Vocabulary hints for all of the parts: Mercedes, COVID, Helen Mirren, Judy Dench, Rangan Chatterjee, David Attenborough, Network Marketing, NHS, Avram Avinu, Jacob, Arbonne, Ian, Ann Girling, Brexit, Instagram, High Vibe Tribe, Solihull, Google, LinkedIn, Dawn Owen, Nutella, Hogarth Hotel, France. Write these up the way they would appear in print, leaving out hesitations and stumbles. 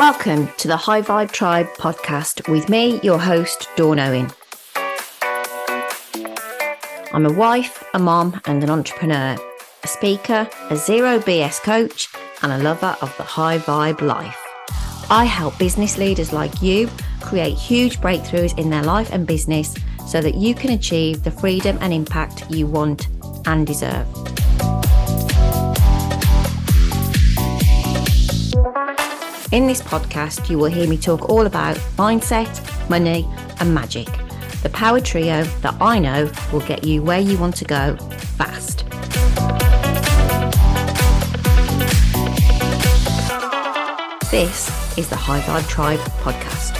Welcome to the High Vibe Tribe podcast with me, your host, Dawn Owen. I'm a wife, a mom and an entrepreneur, a speaker, a zero BS coach and a lover of the high vibe life. I help business leaders like you create huge breakthroughs in their life and business so that you can achieve the freedom and impact you want and deserve. In this podcast, you will hear me talk all about mindset, money and magic. The power trio that I know will get you where you want to go fast. This is the High Vibe Tribe podcast.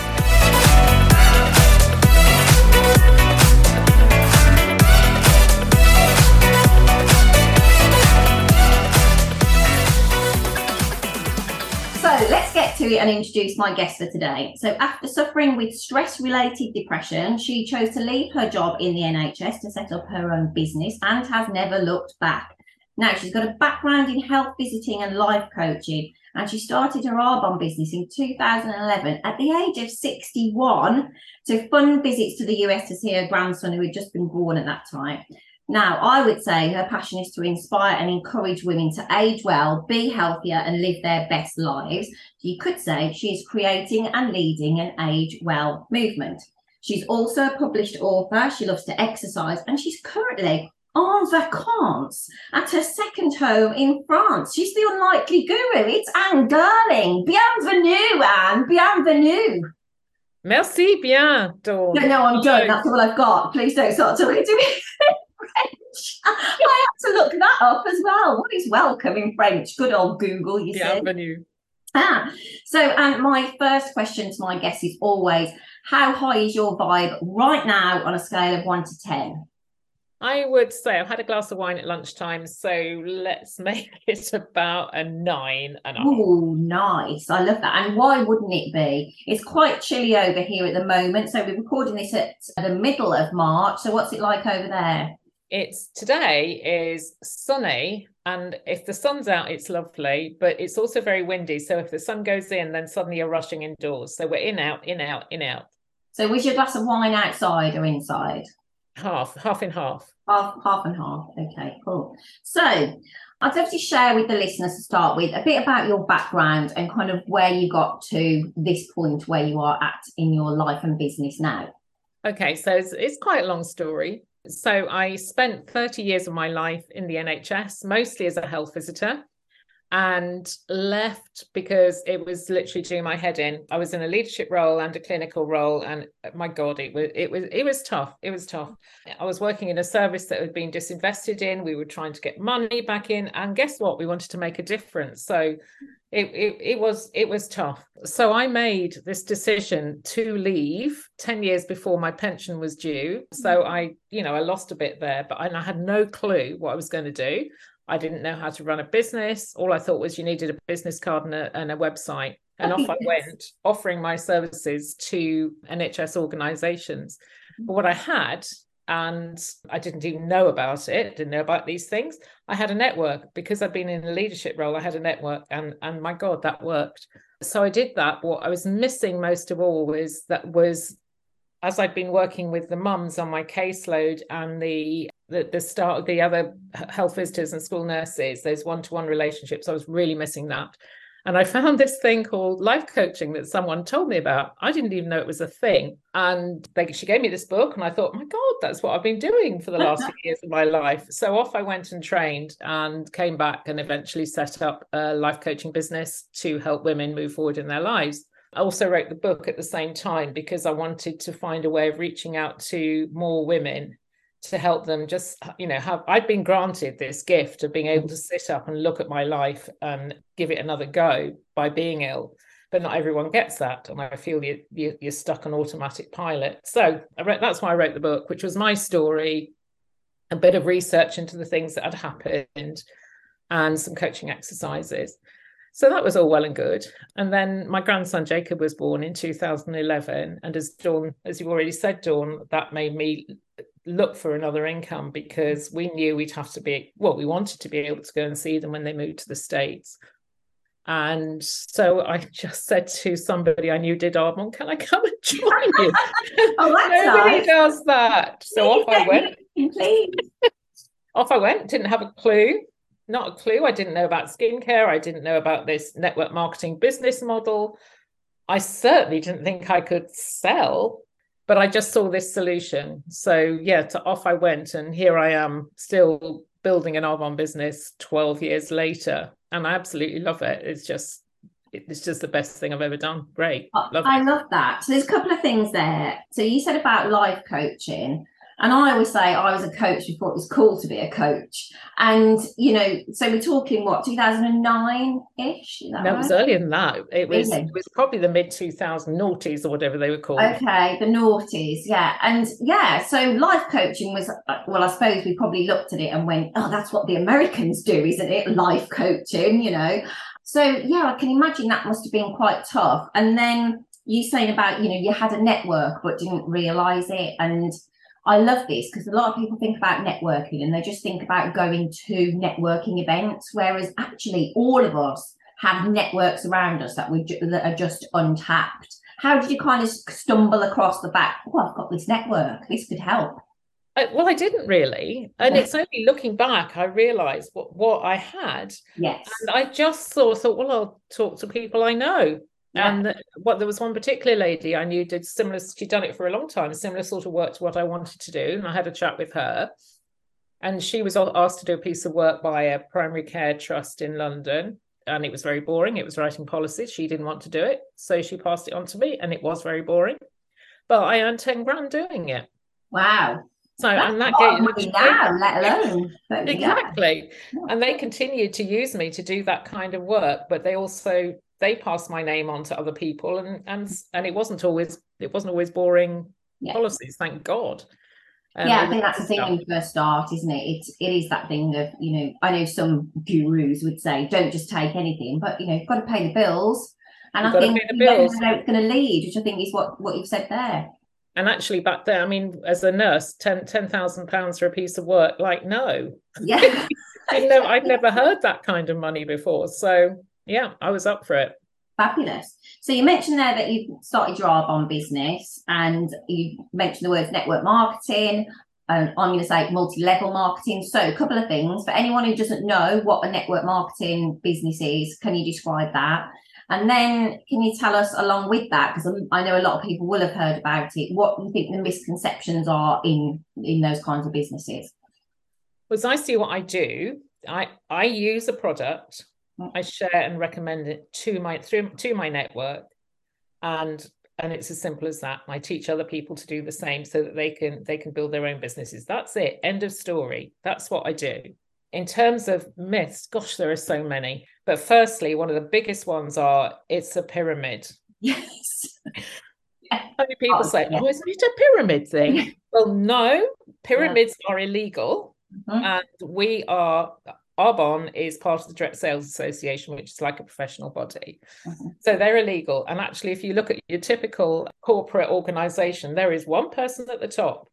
And introduce my guest for today. So after suffering with stress-related depression, she chose to leave her job in the NHS to set up her own business and has never looked back. Now, she's got a background in health visiting and life coaching, and she started her Arbonne business in 2011 at the age of 61 to fund visits to the US to see her grandson, who had just been born at that time. Now, I would say her passion is to inspire and encourage women to age well, be healthier and live their best lives. You could say she's creating and leading an age well movement. She's also a published author. She loves to exercise and she's currently en vacances at her second home in France. She's the unlikely guru. It's Ann Girling. Bienvenue, Anne. Bienvenue. Merci bien, Dawn. No, I'm done. That's all I've got. Please don't start talking to me. I had to look that up as well. What is welcome in French? Good old Google, you see. So my first question to my guest is always, how high is your vibe right now on a scale of 1 to 10? I would say I've had a glass of wine at lunchtime, so let's make it about a 9.5. Oh, nice. I love that. And why wouldn't it be? It's quite chilly over here at the moment, so we're recording this at the middle of March. So what's it like over there? Today is sunny, and if the sun's out, it's lovely, but it's also very windy. So if the sun goes in, then suddenly you're rushing indoors. So we're in, out, in, out, in, out. So was your glass of wine outside or inside? Half and half. Okay, cool. So I'd love to share with the listeners to start with a bit about your background and kind of where you got to this point where you are at in your life and business now. Okay, so it's quite a long story. So I spent 30 years of my life in the NHS, mostly as a health visitor, and left because it was literally doing my head in. I was in a leadership role and a clinical role, and my God, it was tough. It was tough. I was working in a service that had been disinvested in. We were trying to get money back in, and guess what? We wanted to make a difference. So it was tough. So I made this decision to leave 10 years before my pension was due. So I lost a bit there, and I had no clue what I was going to do. I didn't know how to run a business. All I thought was you needed a business card and a website. And off I went, offering my services to NHS organisations. But what I had, and I didn't even know about it, didn't know about these things, I had a network. Because I'd been in a leadership role, I had a network, and my God, that worked. So I did that. What I was missing most of all was as I'd been working with the mums on my caseload and the start of the other health visitors and school nurses, those one-to-one relationships, I was really missing that. And I found this thing called life coaching that someone told me about. I didn't even know it was a thing. And she gave me this book and I thought, my God, that's what I've been doing for the last few years of my life. So off I went and trained and came back and eventually set up a life coaching business to help women move forward in their lives. I also wrote the book at the same time because I wanted to find a way of reaching out to more women to help them I'd been granted this gift of being able to sit up and look at my life and give it another go by being ill. But not everyone gets that. And I feel you're stuck on automatic pilot. So that's why I wrote the book, which was my story, a bit of research into the things that had happened and some coaching exercises. So that was all well and good. And then my grandson, Jacob, was born in 2011. And as you've already said, Dawn, that made me look for another income because we knew we wanted to be able to go and see them when they moved to the States. And so I just said to somebody I knew did Arbonne, can I come and join you? Nobody does that. So off I went. Off I went, didn't have a clue. Not a clue. I didn't know about skincare. I didn't know about this network marketing business model. I certainly didn't think I could sell, but I just saw this solution. So yeah, off I went. And here I am still building an Arbonne business 12 years later. And I absolutely love it. It's just the best thing I've ever done. Great. I love that. So there's a couple of things there. So you said about life coaching. And I always say I was a coach before it was cool to be a coach. And, you know, so we're talking, what, 2009-ish? No, right? It was earlier than that. It was probably the mid-2000s, noughties or whatever they were called. Okay, the noughties, yeah. And, yeah, so life coaching was, well, I suppose we probably looked at it and went, oh, that's what the Americans do, isn't it? Life coaching, you know. So, yeah, I can imagine that must have been quite tough. And then you saying about, you know, you had a network but didn't realise it, and I love this because a lot of people think about networking and they just think about going to networking events, whereas actually all of us have networks around us that are just untapped. How did you kind of stumble across the fact, oh, I've got this network, this could help? Well, I didn't really. And It's only looking back, I realised what I had. Yes. And I just thought, well, I'll talk to people I know. Yeah. And there was one particular lady I knew did similar, she'd done it for a long time, similar sort of work to what I wanted to do. And I had a chat with her and she was asked to do a piece of work by a primary care trust in London. And it was very boring. It was writing policies. She didn't want to do it. So she passed it on to me and it was very boring. But I earned 10 grand doing it. Wow. So that's and that gave now, let alone. Exactly. Yeah. And they continued to use me to do that kind of work, but they passed my name on to other people and it wasn't always boring policies, thank God. I think that's the thing when you first start, isn't it? It is that thing of, you know, I know some gurus would say, don't just take anything, but, you know, you've got to pay the bills. And I think you don't know how it's going to lead, which I think is what you've said there. And actually back there, I mean, as a nurse, £10,000 for a piece of work, like, no. Yeah. I'd never heard that kind of money before, so... yeah, I was up for it. Fabulous. So you mentioned there that you started your Arbonne business and you mentioned the words network marketing. I'm going to say multi-level marketing. So a couple of things. For anyone who doesn't know what a network marketing business is, can you describe that? And then can you tell us along with that, because I know a lot of people will have heard about it, what you think the misconceptions are in those kinds of businesses? Well, I see what I do. I use a product. I share and recommend it to my network, and it's as simple as that. I teach other people to do the same so that they can build their own businesses. That's it. End of story. That's what I do. In terms of myths, gosh, there are so many. But firstly, one of the biggest ones are it's a pyramid. Yes. How many people say, "Oh, isn't it a pyramid thing?" Well, no. Pyramids are illegal, and we are. Arbonne is part of the Direct Sales Association, which is like a professional body. So they're illegal. And actually, if you look at your typical corporate organisation, there is one person at the top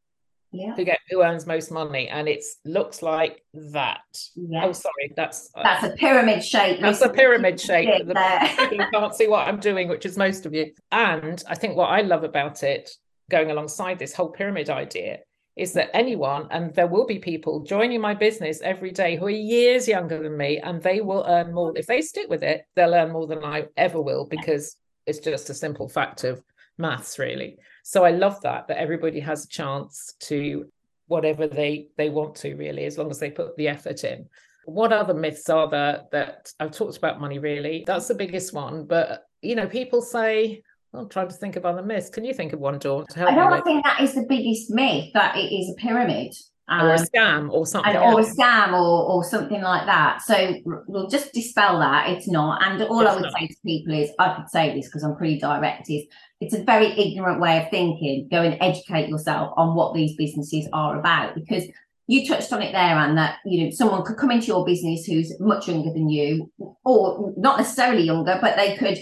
who earns most money. And it looks like that. Yeah. Oh, sorry. That's a pyramid shape. That's a pyramid shape. You can't see what I'm doing, which is most of you. And I think what I love about it, going alongside this whole pyramid idea, is that anyone, and there will be people joining my business every day who are years younger than me, and they will earn more. If they stick with it, they'll earn more than I ever will, because it's just a simple fact of maths, really. So I love that everybody has a chance to whatever they want to, really, as long as they put the effort in. What other myths are there that I've talked about money, really? That's the biggest one. But, you know, people say... I'm trying to think of other myths. Can you think of one, Dawn? I think that is the biggest myth, that it is a pyramid. Or a scam or something. Or a scam or something like that. So we'll just dispel that. It's not. And I would say to people is, I could say this because I'm pretty direct, is it's a very ignorant way of thinking. Go and educate yourself on what these businesses are about. Because you touched on it there, Anne, that, you know, someone could come into your business who's much younger than you, or not necessarily younger, but they could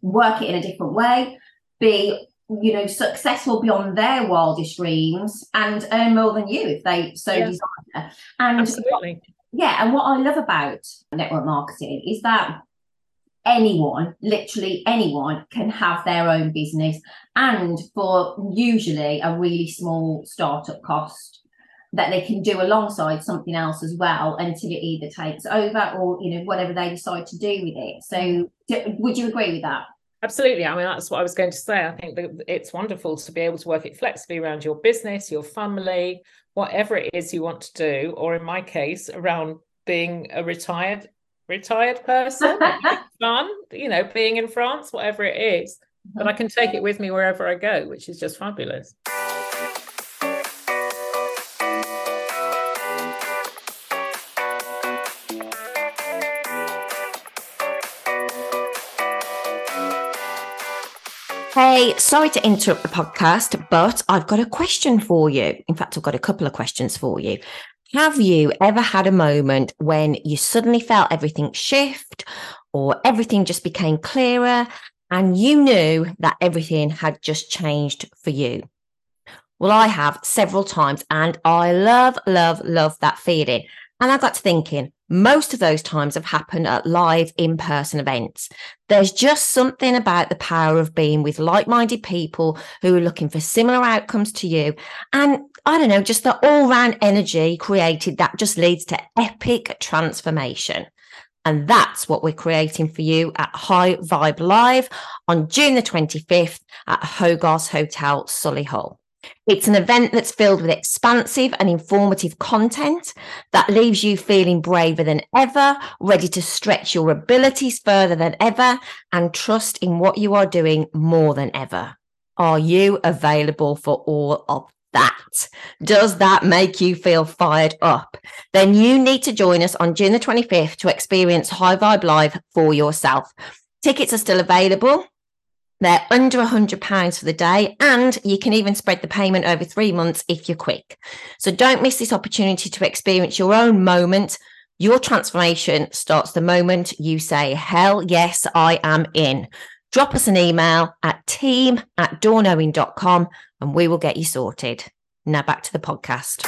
work it in a different way, be, you know, successful beyond their wildest dreams, and earn more than you if they so desire. And absolutely. And what I love about network marketing is that anyone, literally anyone, can have their own business, and for usually a really small startup cost that they can do alongside something else as well, until it either takes over or, you know, whatever they decide to do with it. So would you agree with that? Absolutely. I mean, that's what I was going to say. I think that it's wonderful to be able to work it flexibly around your business, your family, whatever it is you want to do, or in my case, around being a retired person, fun, you know, being in France, whatever it is. But I can take it with me wherever I go, which is just fabulous. Hey, sorry to interrupt the podcast, but I've got a question for you. In fact, I've got a couple of questions for you. Have you ever had a moment when you suddenly felt everything shift, or everything just became clearer, and you knew that everything had just changed for you? Well, I have several times, and I love, love, love that feeling. And I got to thinking, most of those times have happened at live in-person events. There's just something about the power of being with like-minded people who are looking for similar outcomes to you. And I don't know, just the all-round energy created that just leads to epic transformation. And that's what we're creating for you at High Vibe Live on June the 25th at Hogarth Hotel, Solihull. It's an event that's filled with expansive and informative content that leaves you feeling braver than ever, ready to stretch your abilities further than ever, and trust in what you are doing more than ever. Are you available for all of that? Does that make you feel fired up? Then you need to join us on June the 25th to experience High Vibe Live for yourself. Tickets are still available. They're under £100 for the day, and you can even spread the payment over 3 months if you're quick. So don't miss this opportunity to experience your own moment. Your transformation starts the moment you say, hell yes, I am in. Drop us an email at team@doorknowing.com and we will get you sorted. Now back to the podcast.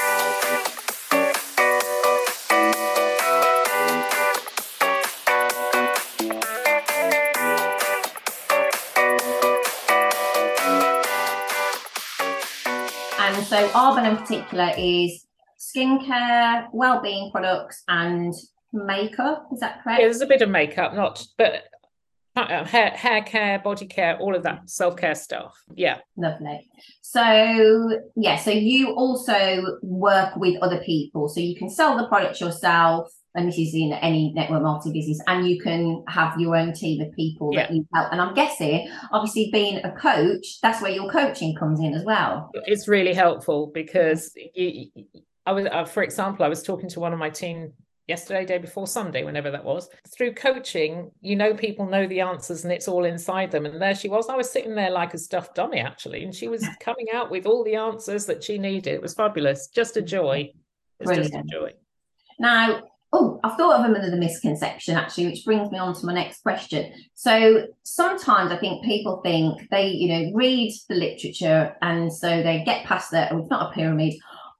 So Arbonne in particular is skincare, well-being products and makeup. Is that correct? Yeah, there's a bit of makeup, hair care, body care, all of that self-care stuff. Yeah. Lovely. So, yeah, so you also work with other people. So you can sell the products yourself, and this is in any network marketing business, and you can have your own team of people that you help. And I'm guessing, obviously, being a coach, that's where your coaching comes in as well. It's really helpful because I was talking to one of my team yesterday, day before Sunday, whenever that was. Through coaching, you know, people know the answers and it's all inside them. And there she was. I was sitting there like a stuffed dummy, actually. And she was coming out with all the answers that she needed. It was fabulous. Just a joy. It was just a joy. Now, I've thought of another misconception, actually, which brings me on to my next question. So sometimes I think people think they, you know, read the literature and so they get past that. Oh, it's not a pyramid.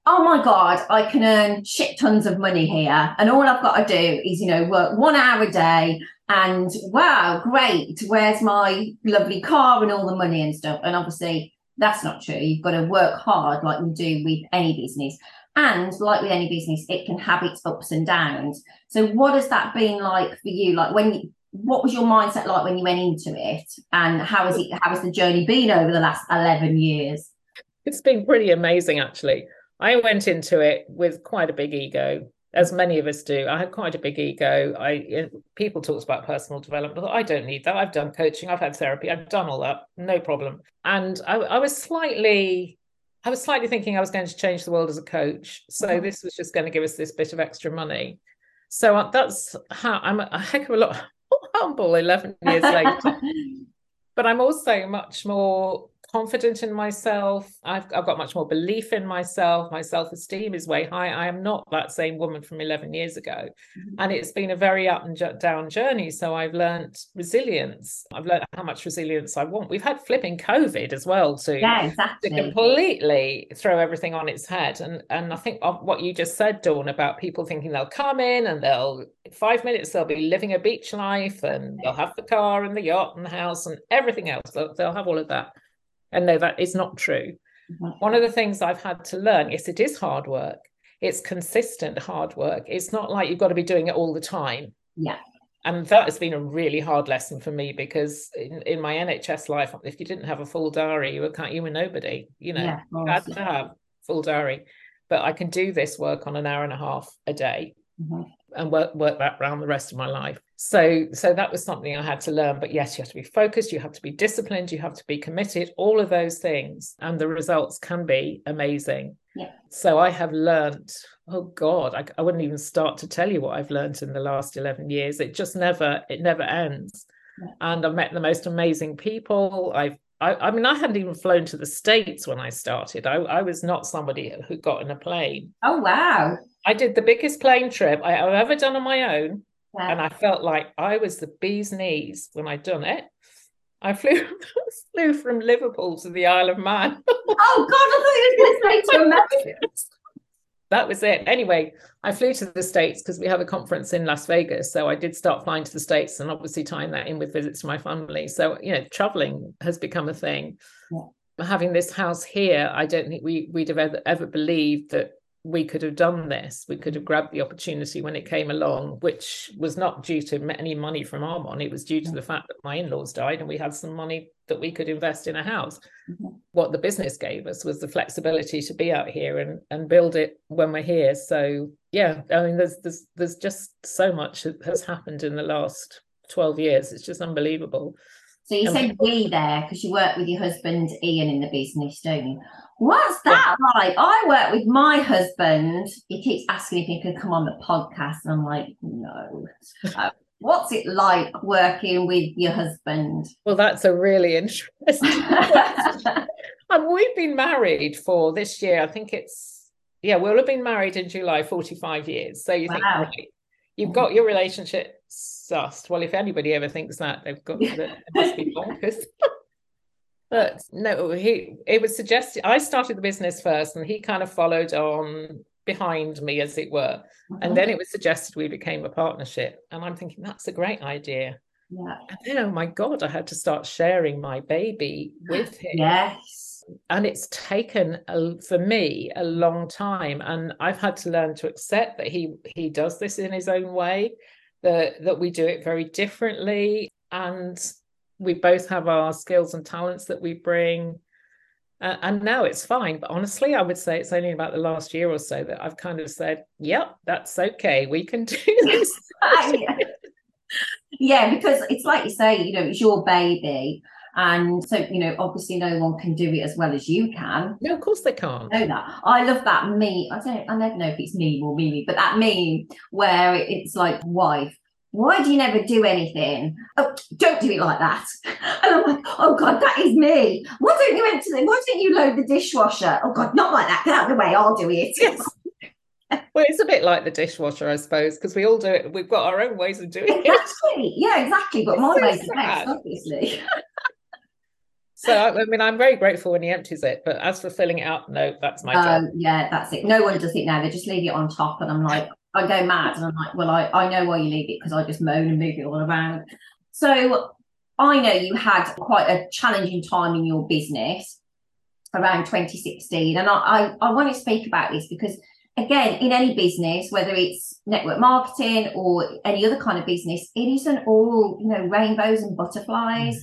Oh my God, I can earn shit tons of money here. And all I've got to do is, you know, work 1 hour a day and wow, great. Where's my lovely car and all the money and stuff? And obviously that's not true. You've got to work hard like you do with any business. And like with any business, it can have its ups and downs. So what has that been like for you? Like what was your mindset like when you went into it? And how has the journey been over the last 11 years? It's been pretty amazing, actually. I went into it with quite a big ego, as many of us do. I had quite a big ego. People talked about personal development. I don't need that. I've done coaching. I've had therapy. I've done all that. No problem. And I was slightly thinking I was going to change the world as a coach. So this was just going to give us this bit of extra money. So that's how I'm a heck of a lot humble 11 years later. But I'm also much more confident in myself. I've got much more belief in myself. My self-esteem is way high. I am not that same woman from 11 years ago. Mm-hmm. And it's been a very up and down journey. So I've learned resilience. I've learned how much resilience I want. We've had flipping COVID as well to completely throw everything on its head. And I think of what you just said, Dawn, about people thinking they'll come in and they'll, 5 minutes, they'll be living a beach life and they'll have the car and the yacht and the house and everything else. They'll have all of that. And no, that is not true. Mm-hmm. One of the things I've had to learn, yes, it is hard work. It's consistent hard work. It's not like you've got to be doing it all the time. Yeah. And that has been a really hard lesson for me, because in my NHS life, if you didn't have a full diary, you were nobody, you know. Yeah, you had to have full diary. But I can do this work on an hour and a half a day. Mm-hmm. And work that around the rest of my life. So that was something I had to learn. But yes, you have to be focused, you have to be disciplined, you have to be committed, all of those things. And the results can be amazing. Yeah. So I have learned, I wouldn't even start to tell you what I've learned in the last 11 years. It never ends. Yeah. And I've met the most amazing people. I hadn't even flown to the States when I started. I was not somebody who got in a plane. Oh, wow. I did the biggest plane trip I have ever done on my own. Wow. And I felt like I was the bee's knees when I'd done it. I flew from Liverpool to the Isle of Man. Oh, God, I thought you were going to say to Americans. That was it. Anyway, I flew to the States because we have a conference in Las Vegas. So I did start flying to the States and obviously tying that in with visits to my family. So, you know, traveling has become a thing. Yeah. Having this house here, I don't think we'd have ever believed that we could have done this. We could have grabbed the opportunity when it came along, which was not due to any money from Arbonne. It was due to the fact that my in-laws died and we had some money that we could invest in a house. Mm-hmm. What the business gave us was the flexibility to be out here and build it when we're here. So yeah, I mean, there's just so much that has happened in the last 12 years. It's just unbelievable. So you said we there, because you work with your husband, Ian, in the business, don't you? What's that like? I work with my husband. He keeps asking if he can come on the podcast. And I'm like, no. What's it like working with your husband? Well, that's a really interesting question. And we've been married for this year. I think we'll have been married in July, 45 years. So you think, right, you've got your relationship sussed. Well, if anybody ever thinks that, they've got that, it must be bonkers. But no, it was suggested. I started the business first and he kind of followed on behind me, as it were. Mm-hmm. And then it was suggested we became a partnership. And I'm thinking, that's a great idea. Yeah. And then, oh my God, I had to start sharing my baby with him. Yes. And it's taken for me a long time, and I've had to learn to accept that he does this in his own way, that we do it very differently, and we both have our skills and talents that we bring, and now it's fine. But honestly, I would say it's only about the last year or so that I've kind of said, yep, that's okay, we can do this. Yeah, because it's like you say, you know, it's your baby. And so, you know, obviously no one can do it as well as you can. No, of course they can't. I know that. I love that meme. I never know if it's meme or meme, but that meme where it's like, wife, why do you never do anything? Oh, don't do it like that. And I'm like, oh God, that is me. Why don't you empty it? Why don't you load the dishwasher? Oh God, not like that. Get out of the way. I'll do it. Yes. Well, it's a bit like the dishwasher, I suppose, because we all do it. We've got our own ways of doing it. Exactly. Yeah, exactly. But my way is best, obviously. So, I mean, I'm very grateful when he empties it, but as for filling it up, no, that's my job. Yeah, that's it. No one does it now. They just leave it on top, and I'm like, I go mad, and I'm like, well, I know why you leave it, because I just moan and move it all around. So I know you had quite a challenging time in your business around 2016, and I want to speak about this because, again, in any business, whether it's network marketing or any other kind of business, it isn't all, you know, rainbows and butterflies.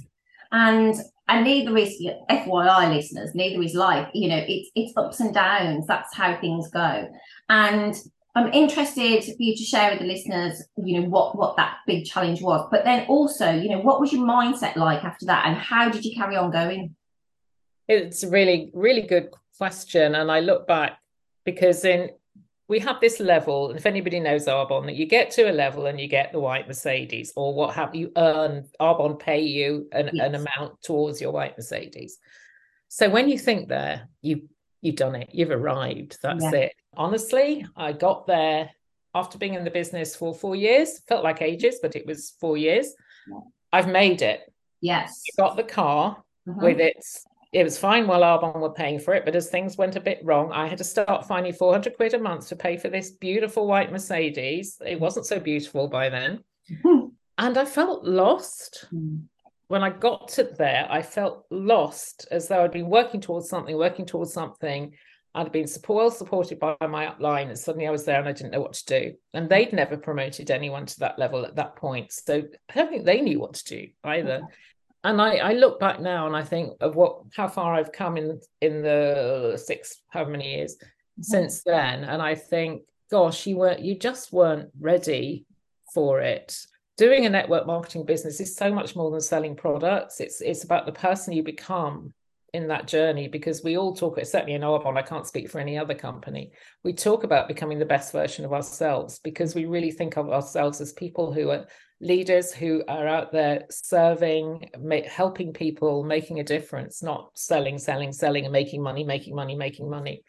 And neither is, FYI listeners, neither is life. You know, it's ups and downs. That's how things go. And I'm interested for you to share with the listeners, you know, what that big challenge was. But then also, you know, what was your mindset like after that? And how did you carry on going? It's a really, really good question. And I look back because we have this level, and if anybody knows Arbonne, that you get to a level and you get the white Mercedes, or what have you earn, Arbonne pay you an amount towards your white Mercedes. So when you think there, you've done it, you've arrived, that's it. Honestly, I got there after being in the business for 4 years, felt like ages, but it was 4 years. Yeah. I've made it. Yes. You got the car with its, it was fine while Arbonne were paying for it, but as things went a bit wrong, I had to start finding 400 quid a month to pay for this beautiful white Mercedes. It wasn't so beautiful by then. And I felt lost. When I got to there, I felt lost, as though I'd been working towards something. I'd been well supported by my upline, and suddenly I was there and I didn't know what to do. And they'd never promoted anyone to that level at that point. So I don't think they knew what to do either. And I look back now and I think of how far I've come in the how many years since then. And I think, gosh, you just weren't ready for it. Doing a network marketing business is so much more than selling products. It's about the person you become in that journey, because we all talk, certainly in Arbonne, I can't speak for any other company, we talk about becoming the best version of ourselves, because we really think of ourselves as people who are leaders, who are out there serving, helping people, making a difference, not selling and making money.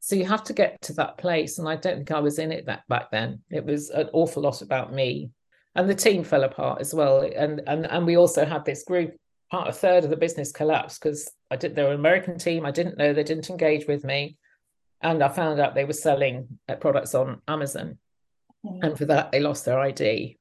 So you have to get to that place. And I don't think I was in it back then. It was an awful lot about me. And the team fell apart as well. And we also had this group, a third of the business collapsed because they were an American team. I didn't know, they didn't engage with me. And I found out they were selling products on Amazon. And for that, they lost their ID.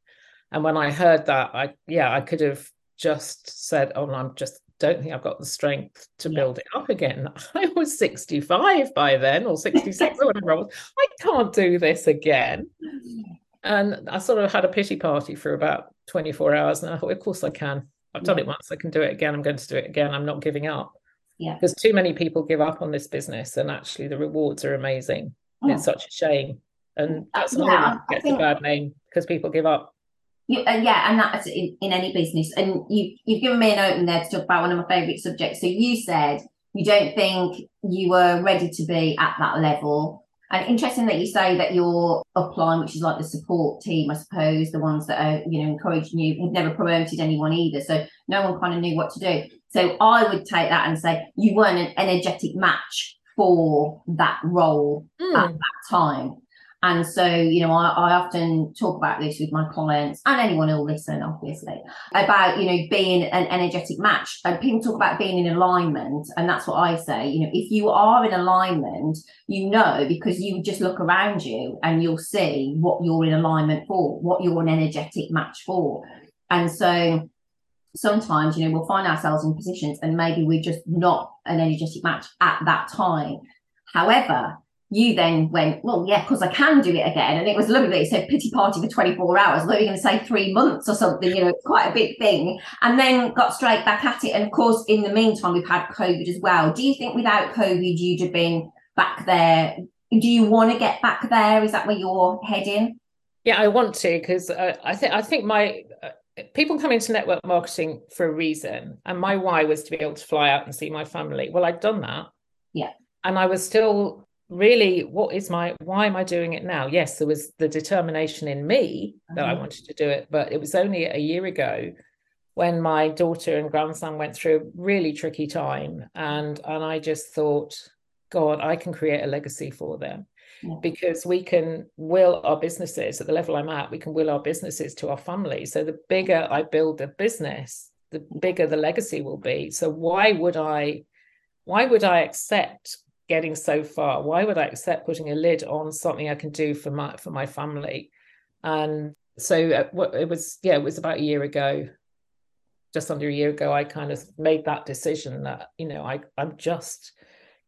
And when I heard that, I could have just said, oh, I just don't think I've got the strength to build it up again. I was 65 by then, or 66 or whatever I was. I can't do this again. And I sort of had a pity party for about 24 hours. And I thought, of course I can. I've done it once. I can do it again. I'm going to do it again. I'm not giving up. Yeah. Because too many people give up on this business. And actually, the rewards are amazing. Oh. It's such a shame. And that's another one that gets a bad name, because people give up. And that's in any business. And you've given me an opening there to talk about one of my favourite subjects. So you said you don't think you were ready to be at that level. And interesting that you say that your upline, which is like the support team, I suppose, the ones that are, encouraging you, had never promoted anyone either. So no one kind of knew what to do. So I would take that and say you weren't an energetic match for that role at that time. And so, I often talk about this with my clients and anyone who'll listen, obviously, about, being an energetic match. And people talk about being in alignment. And that's what I say, if you are in alignment, because you just look around you and you'll see what you're in alignment for, what you're an energetic match for. And so sometimes, we'll find ourselves in positions and maybe we're just not an energetic match at that time. However, you then went, well, yeah, because I can do it again. And it was lovely that you said pity party for 24 hours. I thought you were going to say 3 months or something, it's quite a big thing. And then got straight back at it. And of course, in the meantime, we've had COVID as well. Do you think without COVID, you'd have been back there? Do you want to get back there? Is that where you're heading? Yeah, I want to, because I think my people come into network marketing for a reason. And my why was to be able to fly out and see my family. Well, I'd done that. Yeah. And I was still... really, why am I doing it now? Yes, there was the determination in me that I wanted to do it, but it was only a year ago when my daughter and grandson went through a really tricky time, and I just thought, God, I can create a legacy for them, because we can will our businesses at the level I'm at. We can will our businesses to our family. So the bigger I build the business, the bigger the legacy will be. So why would I accept getting so far? Why would I accept putting a lid on something I can do for my family? And so it was about a year ago, just under a year ago, I kind of made that decision that, I'm just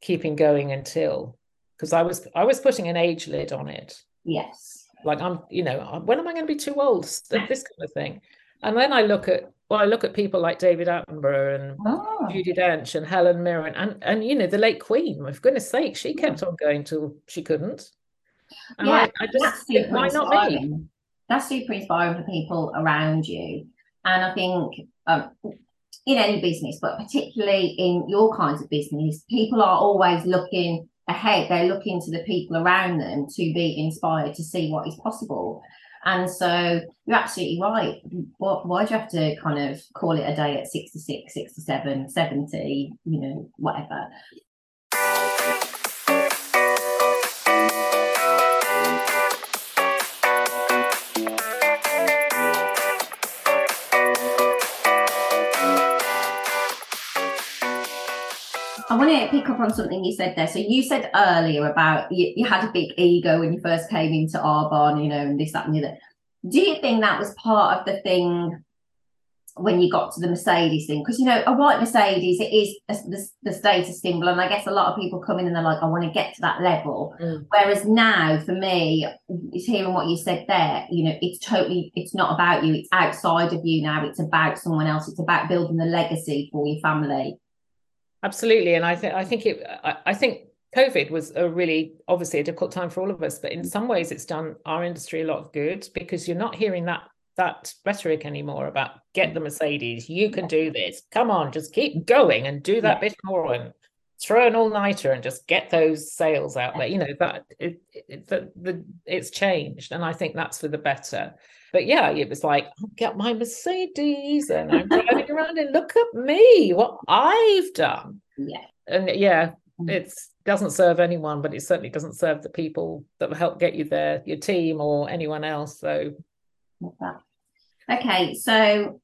keeping going until, because I was putting an age lid on it. Yes. Like when am I going to be too old? This kind of thing. And then I look at people like David Attenborough and Judy Dench and Helen Mirren and the late Queen. For goodness sake, she kept on going till she couldn't. And I just think, why not me? That's super inspiring for people around you. And I think in any business, but particularly in your kinds of business, people are always looking ahead. They're looking to the people around them to be inspired to see what is possible. And so you're absolutely right. Why do you have to kind of call it a day at 66, 67, 70, you know, whatever? I want to pick up on something you said there. So you said earlier about you had a big ego when you first came into Arbonne, you know, and this, that, and the other. Do you think that was part of the thing when you got to the Mercedes thing? Because, you know, a white Mercedes, it is the status symbol. And I guess a lot of people come in and they're like, I want to get to that level. Mm. Whereas now, for me, it's hearing what you said there, you know, it's totally, it's not about you. It's outside of you now. It's about someone else. It's about building the legacy for your family. Absolutely. And I think COVID was a really, obviously, a difficult time for all of us, but in some ways it's done our industry a lot of good, because you're not hearing that rhetoric anymore about get the Mercedes, you can do this, come on, just keep going and do that bit more and throw an all-nighter and just get those sales out there, you know, that it's changed. And I think that's for the better. But yeah, it was like, I'll get my Mercedes and I'm driving around and look at me, what I've done. Yeah. And yeah, it doesn't serve anyone, but it certainly doesn't serve the people that will help get you there, your team or anyone else. So. Okay, so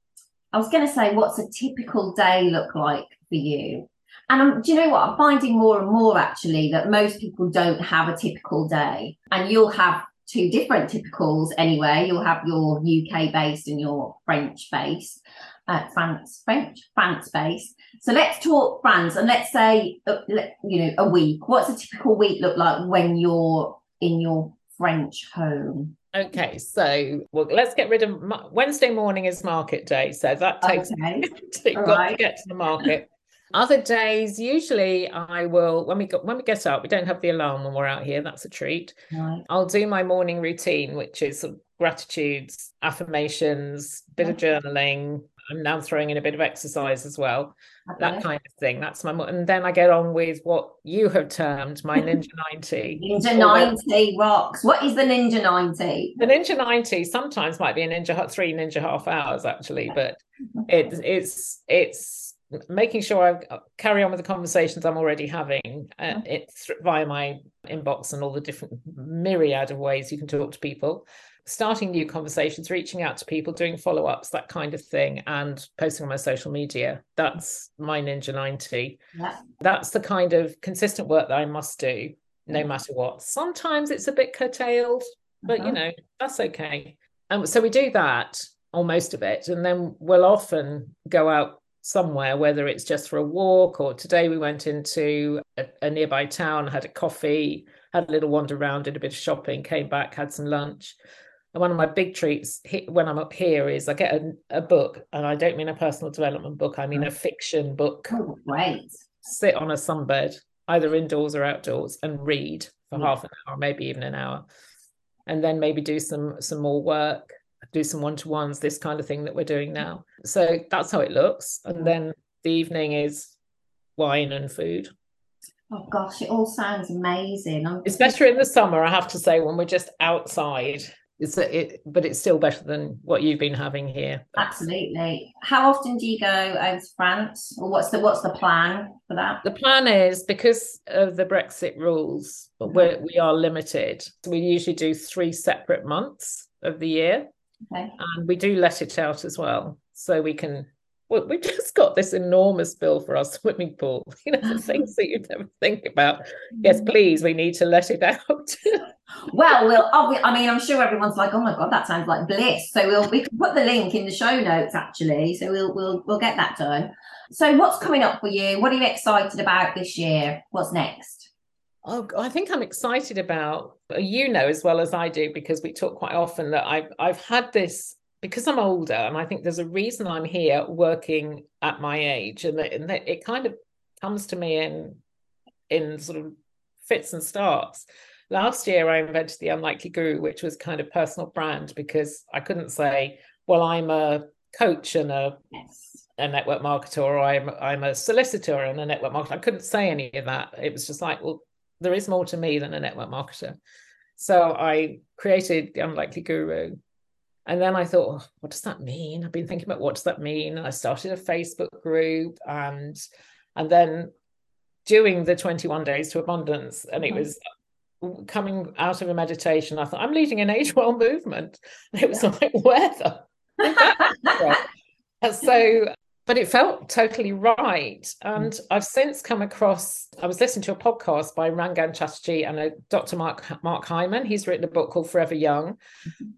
I was going to say, what's a typical day look like for you? And do you know what? I'm finding more and more actually that most people don't have a typical day, and you'll have two different typicals anyway. You'll have your UK based and your French based, France based. So let's talk France, and let's say, you know, a week. What's a typical week look like when you're in your French home? Okay, so let's get rid of Wednesday morning is market day, so that takes to get to the market. Other days, usually I will, when we get up, we don't have the alarm when we're out here. That's a treat. Right. I'll do my morning routine, which is sort of gratitudes, affirmations, bit of journaling. I'm now throwing in a bit of exercise as well. Okay. That kind of thing. That's my and then I get on with what you have termed my Ninja 90. Ninja 90 rocks. What is the Ninja 90? The Ninja 90 sometimes might be a three ninja half hours actually, but it's making sure I carry on with the conversations I'm already having via my inbox and all the different myriad of ways you can talk to people, starting new conversations, reaching out to people, doing follow-ups, that kind of thing, and posting on my social media. That's my Ninja 90. Yeah. That's the kind of consistent work that I must do, no matter what. Sometimes it's a bit curtailed, but, you know, that's okay. And so we do that, or most of it, and then we'll often go out somewhere, whether it's just for a walk, or today we went into a nearby town, had a coffee, had a little wander around, did a bit of shopping, came back, had some lunch. And one of my big treats when I'm up here is I get a book, and I don't mean a personal development book, I mean a fiction book. Oh, right. Sit on a sunbed, either indoors or outdoors, and read for half an hour, maybe even an hour, and then maybe do some more work, do some one-to-ones, this kind of thing that we're doing now. So that's how it looks. And then the evening is wine and food. Oh gosh, it all sounds amazing. It's better in the summer, I have to say, when we're just outside. But it's still better than what you've been having here. Absolutely. How often do you go over to France? Or what's the plan for that? The plan is, because of the Brexit rules, we are limited. So we usually do 3 separate months of the year. Okay. And we do let it out as well, so we can. Well, we've just got this enormous bill for our swimming pool. You know, the things that you never think about. Yes, please, we need to let it out. I'm sure everyone's like, "Oh my God, that sounds like bliss." So we can put the link in the show notes actually. So we'll get that done. So what's coming up for you? What are you excited about this year? What's next? Oh, I think I'm excited about, you know, as well as I do, because we talk quite often, that I've had this, because I'm older, and I think there's a reason I'm here working at my age, and that it kind of comes to me in sort of fits and starts. Last year, I invented the Unlikely Guru, which was kind of personal brand, because I couldn't say, well, I'm a coach and a network marketer, or I'm a solicitor and a network marketer. I couldn't say any of that. It was just like, well, there is more to me than a network marketer. So I created the Unlikely Guru, And then I thought, oh, what does that mean? I've been thinking about what does that mean? And I started a Facebook group and then doing the 21 days to abundance. And it was coming out of a meditation. I thought, I'm leading an age-well movement. And it was like, where the So, but it felt totally right. And I've since come across, I was listening to a podcast by Rangan Chatterjee and a Dr. Mark Hyman. He's written a book called Forever Young.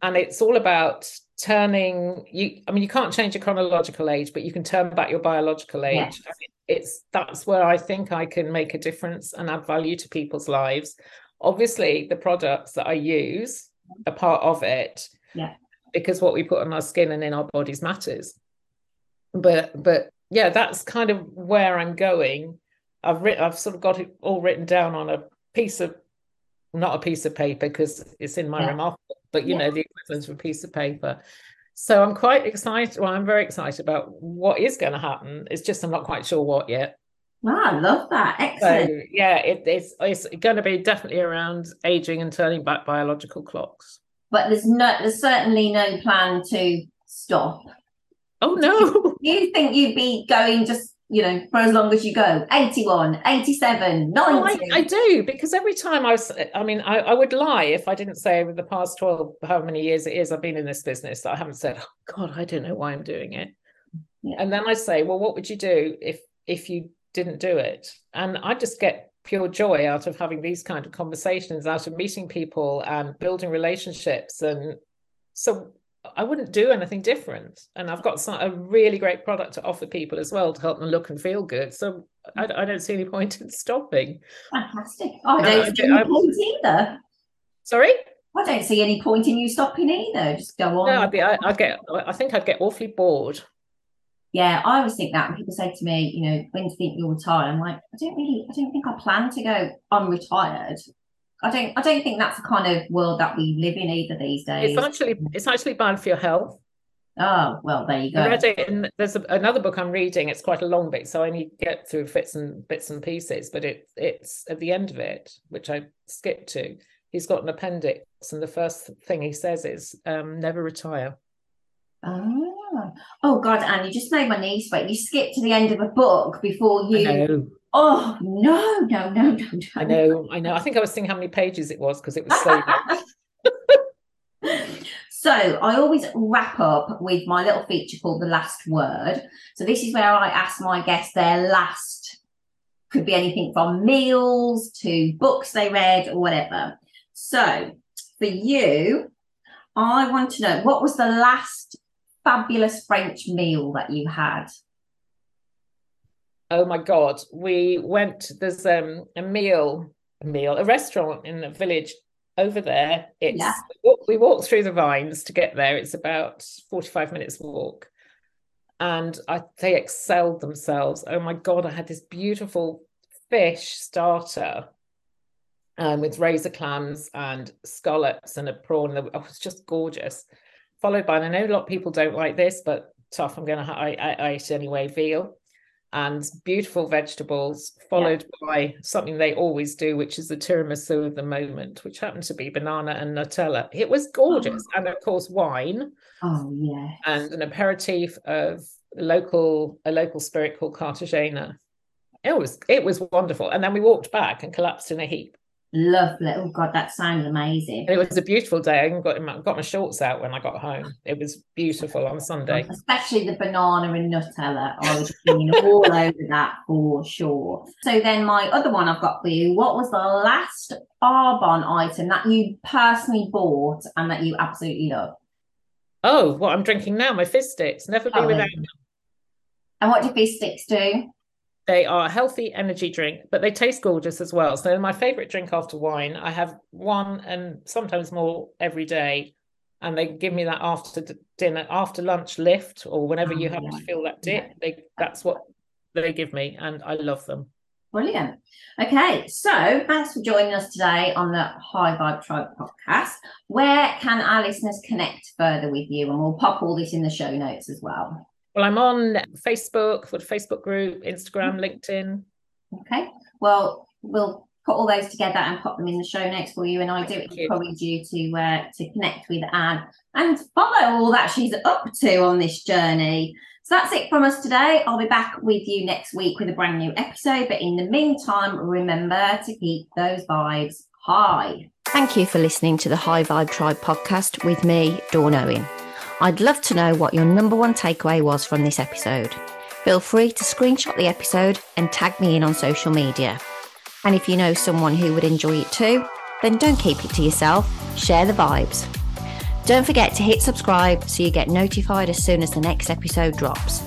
And it's all about turning, you can't change your chronological age, but you can turn back your biological age. Yes. I mean, that's where I think I can make a difference and add value to people's lives. Obviously, the products that I use are part of it. Yeah. Because what we put on our skin and in our bodies matters. But yeah, that's kind of where I'm going. I've sort of got it all written down on a piece of, not a piece of paper because it's in my remarkable, but you know, the equivalent of a piece of paper. So I'm quite excited. Well, I'm very excited about what is going to happen. It's just, I'm not quite sure what yet. Wow, I love that. Excellent. So, yeah, it's going to be definitely around aging and turning back biological clocks. But there's certainly no plan to stop. Oh, no. Do you think you'd be going just, for as long as you go? 81, 87, 90? Oh, I do, because every time I would lie if I didn't say over the past 12, how many years it is I've been in this business, that I haven't said, oh, God, I don't know why I'm doing it. Yeah. And then I say, well, what would you do if you didn't do it? And I just get pure joy out of having these kind of conversations, out of meeting people and building relationships. And so I wouldn't do anything different. And I've got a really great product to offer people as well to help them look and feel good. So I don't see any point in stopping. Fantastic. I don't see any point either. Sorry? I don't see any point in you stopping either. Just go on. No, I think I'd get awfully bored. Yeah, I always think that when people say to me, when do you think you'll retire? I'm like, I don't think I plan to go, I'm retired. I don't think that's the kind of world that we live in either these days. It's actually bad for your health. Oh, well, there you go. I read it there's another book I'm reading. It's quite a long bit, so I need to get through bits and pieces, but it's at the end of it, which I skipped to. He's got an appendix, and the first thing he says is, never retire. Oh God, Anne, you just made my knees sweat. You skipped to the end of a book before you. Oh no. I know. I think I was seeing how many pages it was because it was so much. So I always wrap up with my little feature called The Last Word. So this is where I ask my guests their last, could be anything from meals to books they read or whatever. So for you, I want to know, what was the last fabulous French meal that you had? Oh my God, we went, there's a restaurant in the village over there. We walked through the vines to get there. It's about 45 minutes walk, and they excelled themselves. Oh my God, I had this beautiful fish starter with razor clams and scallops and a prawn. Oh, it was just gorgeous. Followed by, and I know a lot of people don't like this, but tough, I ate anyway, veal and beautiful vegetables, followed by something they always do, which is the tiramisu of the moment, which happened to be banana and Nutella. It was gorgeous. And of course, wine. Oh, yeah. And an aperitif of a local spirit called Cartagena. It was wonderful. And then we walked back and collapsed in a heap. Lovely. Oh God, that sounds amazing. And it was a beautiful day. I got my shorts out when I got home. It was beautiful on Sunday. Especially the banana and Nutella. I was all over that for sure. So then my other one I've got for you, what was the last Arbonne item that you personally bought and that you absolutely love? Oh, what I'm drinking now, my Fizz Sticks. Never be without them. And what do Fizz Sticks do? They are a healthy energy drink, but they taste gorgeous as well. So my favourite drink after wine, I have one and sometimes more every day. And they give me that after dinner, after lunch lift, or whenever you happen to feel that dip, that's what they give me. And I love them. Brilliant. Okay, so thanks for joining us today on the High Vibe Tribe podcast. Where can our listeners connect further with you? And we'll pop all this in the show notes as well. Well, I'm on Facebook for the Facebook group, Instagram, LinkedIn. Okay. Well, we'll put all those together and pop them in the show notes for you. And I do encourage you to connect with Ann and follow all that she's up to on this journey. So that's it from us today. I'll be back with you next week with a brand new episode. But in the meantime, remember to keep those vibes high. Thank you for listening to the High Vibe Tribe podcast with me, Dawn Owen. I'd love to know what your number one takeaway was from this episode. Feel free to screenshot the episode and tag me in on social media. And if you know someone who would enjoy it too, then don't keep it to yourself. Share the vibes. Don't forget to hit subscribe so you get notified as soon as the next episode drops.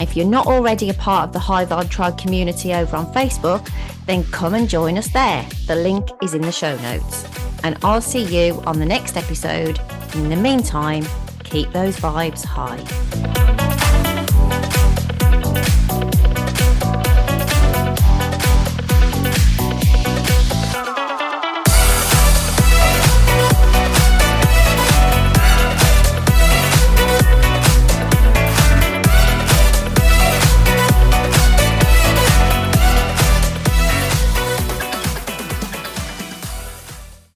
If you're not already a part of the High Vibe Tribe community over on Facebook, then come and join us there. The link is in the show notes. And I'll see you on the next episode. In the meantime, keep those vibes high.